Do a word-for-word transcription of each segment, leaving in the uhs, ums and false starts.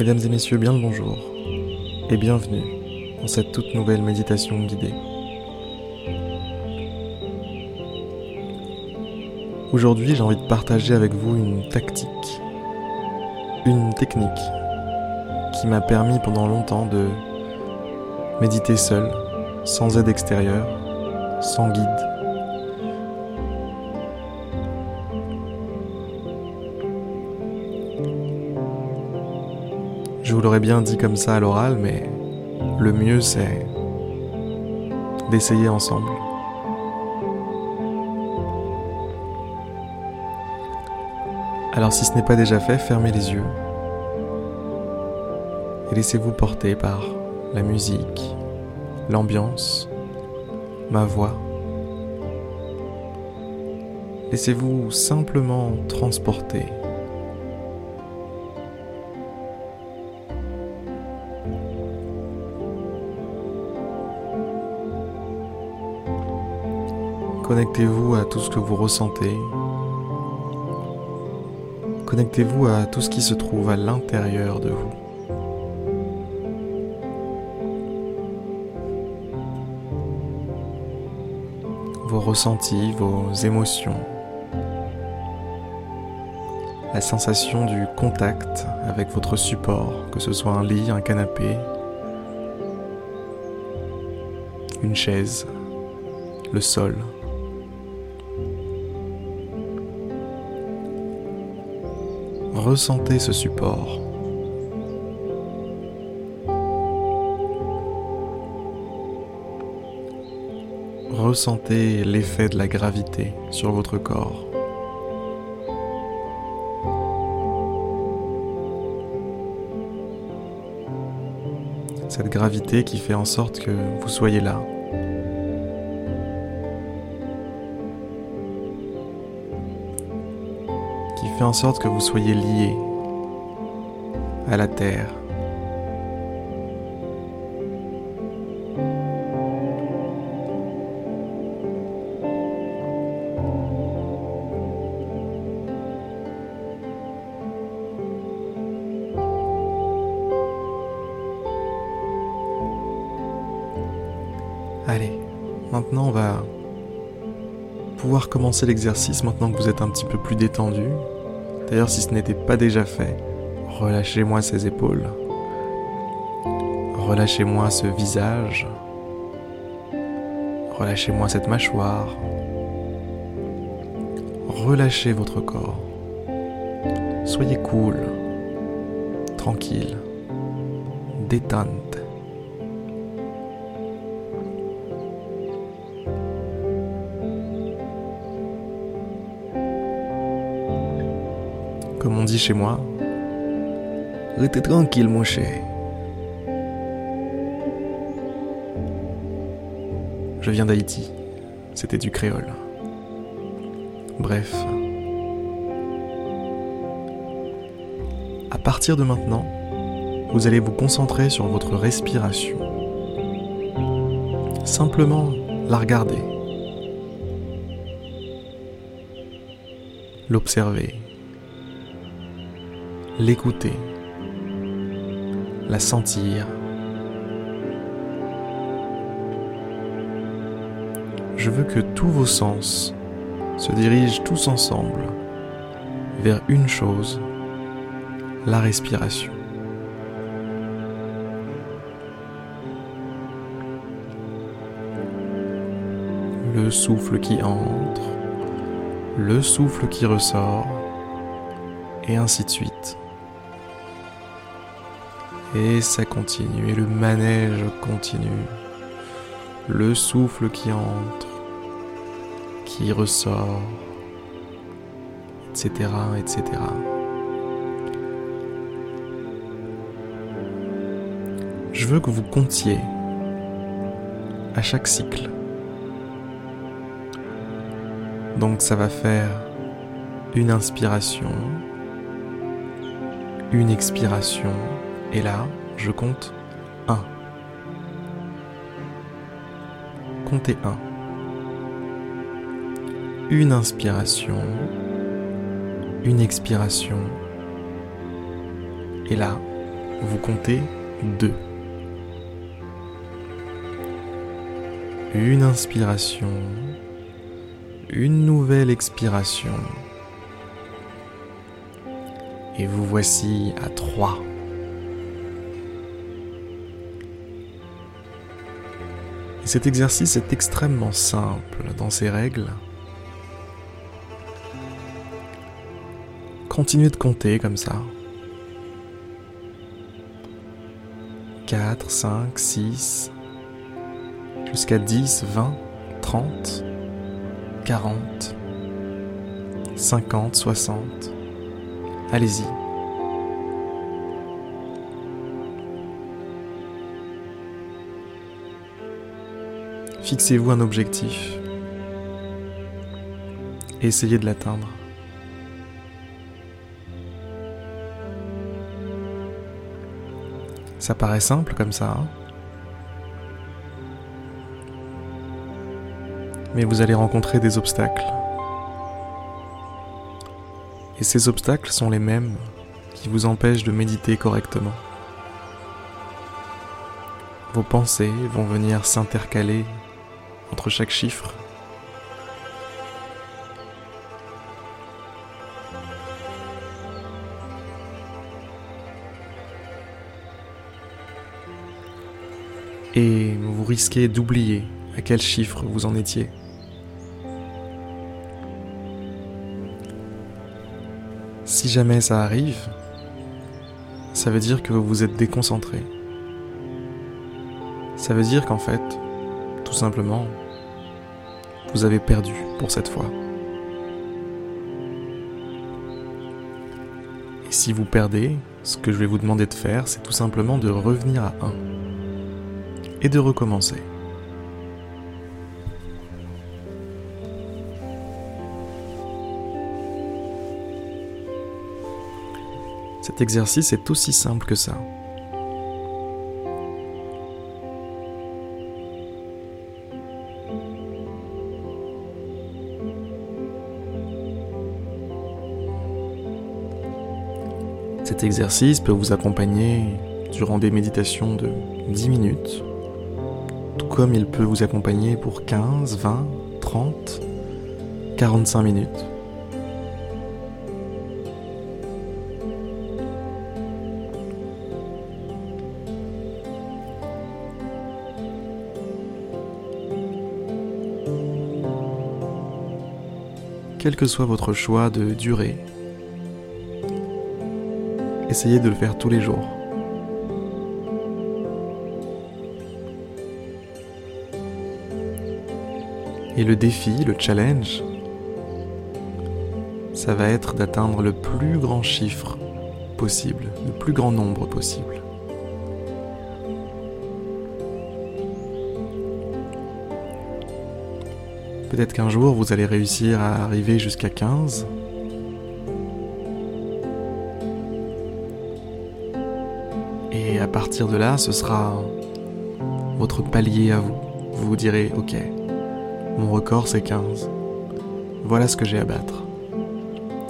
Mesdames et messieurs, bien le bonjour et bienvenue dans cette toute nouvelle méditation guidée. Aujourd'hui, j'ai envie de partager avec vous une tactique, une technique qui m'a permis pendant longtemps de méditer seul, sans aide extérieure, sans guide. Je vous l'aurais bien dit comme ça à l'oral, mais le mieux c'est d'essayer ensemble. Alors si ce n'est pas déjà fait, fermez les yeux et laissez-vous porter par la musique, l'ambiance, ma voix. Laissez-vous simplement transporter. Connectez-vous à tout ce que vous ressentez. Connectez-vous à tout ce qui se trouve à l'intérieur de vous. Vos ressentis, vos émotions. La sensation du contact avec votre support, que ce soit un lit, un canapé, une chaise, le sol. Ressentez ce support. Ressentez l'effet de la gravité sur votre corps. Cette gravité qui fait en sorte que vous soyez là. Qui fait en sorte que vous soyez lié à la terre. Allez, maintenant on va pouvoir commencer l'exercice maintenant que vous êtes un petit peu plus détendu. D'ailleurs, si ce n'était pas déjà fait, relâchez-moi ces épaules, relâchez-moi ce visage, relâchez-moi cette mâchoire, relâchez votre corps, soyez cool, tranquille, détente. Comme on dit chez moi, restez tranquille mon cher. Je viens d'Haïti, c'était du créole. Bref. À partir de maintenant, vous allez vous concentrer sur votre respiration. Simplement la regarder. L'observer. L'écouter, la sentir. Je veux que tous vos sens se dirigent tous ensemble vers une chose, la respiration. Le souffle qui entre, le souffle qui ressort, et ainsi de suite. Et ça continue, et le manège continue. Le souffle qui entre, qui ressort, et cetera, et cetera. Je veux que vous comptiez à chaque cycle. Donc ça va faire une inspiration, une expiration. Et là, je compte un. Comptez un. Une inspiration, une expiration. Et là, vous comptez deux. Une inspiration, une nouvelle expiration. Et vous voici à trois. Et cet exercice est extrêmement simple dans ses règles. Continuez de compter comme ça. quatre, cinq, six, jusqu'à dix, vingt, trente, quarante, cinquante, soixante. Allez-y. Fixez-vous un objectif. Essayez de l'atteindre. Ça paraît simple comme ça, hein ? Mais vous allez rencontrer des obstacles. Et ces obstacles sont les mêmes qui vous empêchent de méditer correctement. Vos pensées vont venir s'intercaler entre chaque chiffre. Et vous risquez d'oublier à quel chiffre vous en étiez. Si jamais ça arrive, ça veut dire que vous vous êtes déconcentré. Ça veut dire qu'en fait, tout simplement, vous avez perdu pour cette fois. Et si vous perdez, ce que je vais vous demander de faire, c'est tout simplement de revenir à un. Et de recommencer. Cet exercice est aussi simple que ça. Cet exercice peut vous accompagner durant des méditations de dix minutes. Tout comme il peut vous accompagner pour quinze, vingt, trente, quarante-cinq minutes. Quel que soit votre choix de durée, essayez de le faire tous les jours. Et le défi, le challenge, ça va être d'atteindre le plus grand chiffre possible, le plus grand nombre possible. Peut-être qu'un jour, vous allez réussir à arriver jusqu'à quinze. Et à partir de là, ce sera votre palier à vous. Vous vous direz, ok. Mon record c'est quinze. Voilà ce que j'ai à battre.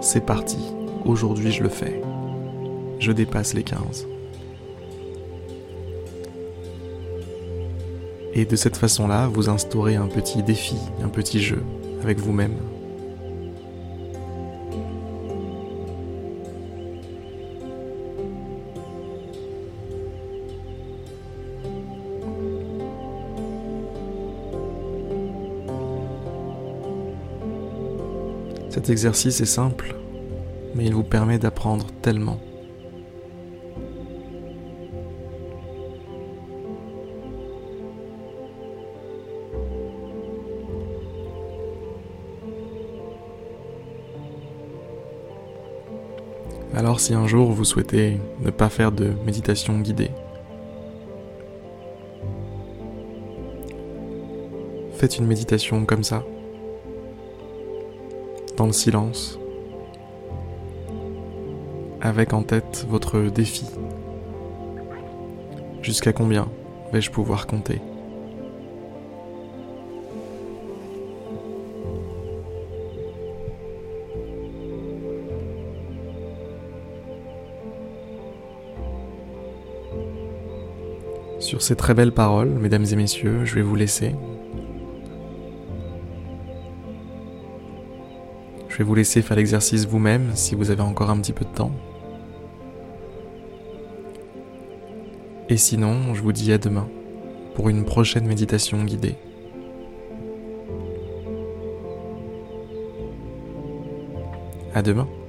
C'est parti. Aujourd'hui je le fais. Je dépasse les quinze. Et de cette façon-là, vous instaurez un petit défi, un petit jeu avec vous-même. Cet exercice est simple, mais il vous permet d'apprendre tellement. Alors si un jour vous souhaitez ne pas faire de méditation guidée, faites une méditation comme ça. Dans le silence, avec en tête votre défi. Jusqu'à combien vais-je pouvoir compter ? Sur ces très belles paroles, mesdames et messieurs, je vais vous laisser. Je vais vous laisser faire l'exercice vous-même si vous avez encore un petit peu de temps. Et sinon, je vous dis à demain pour une prochaine méditation guidée. À demain.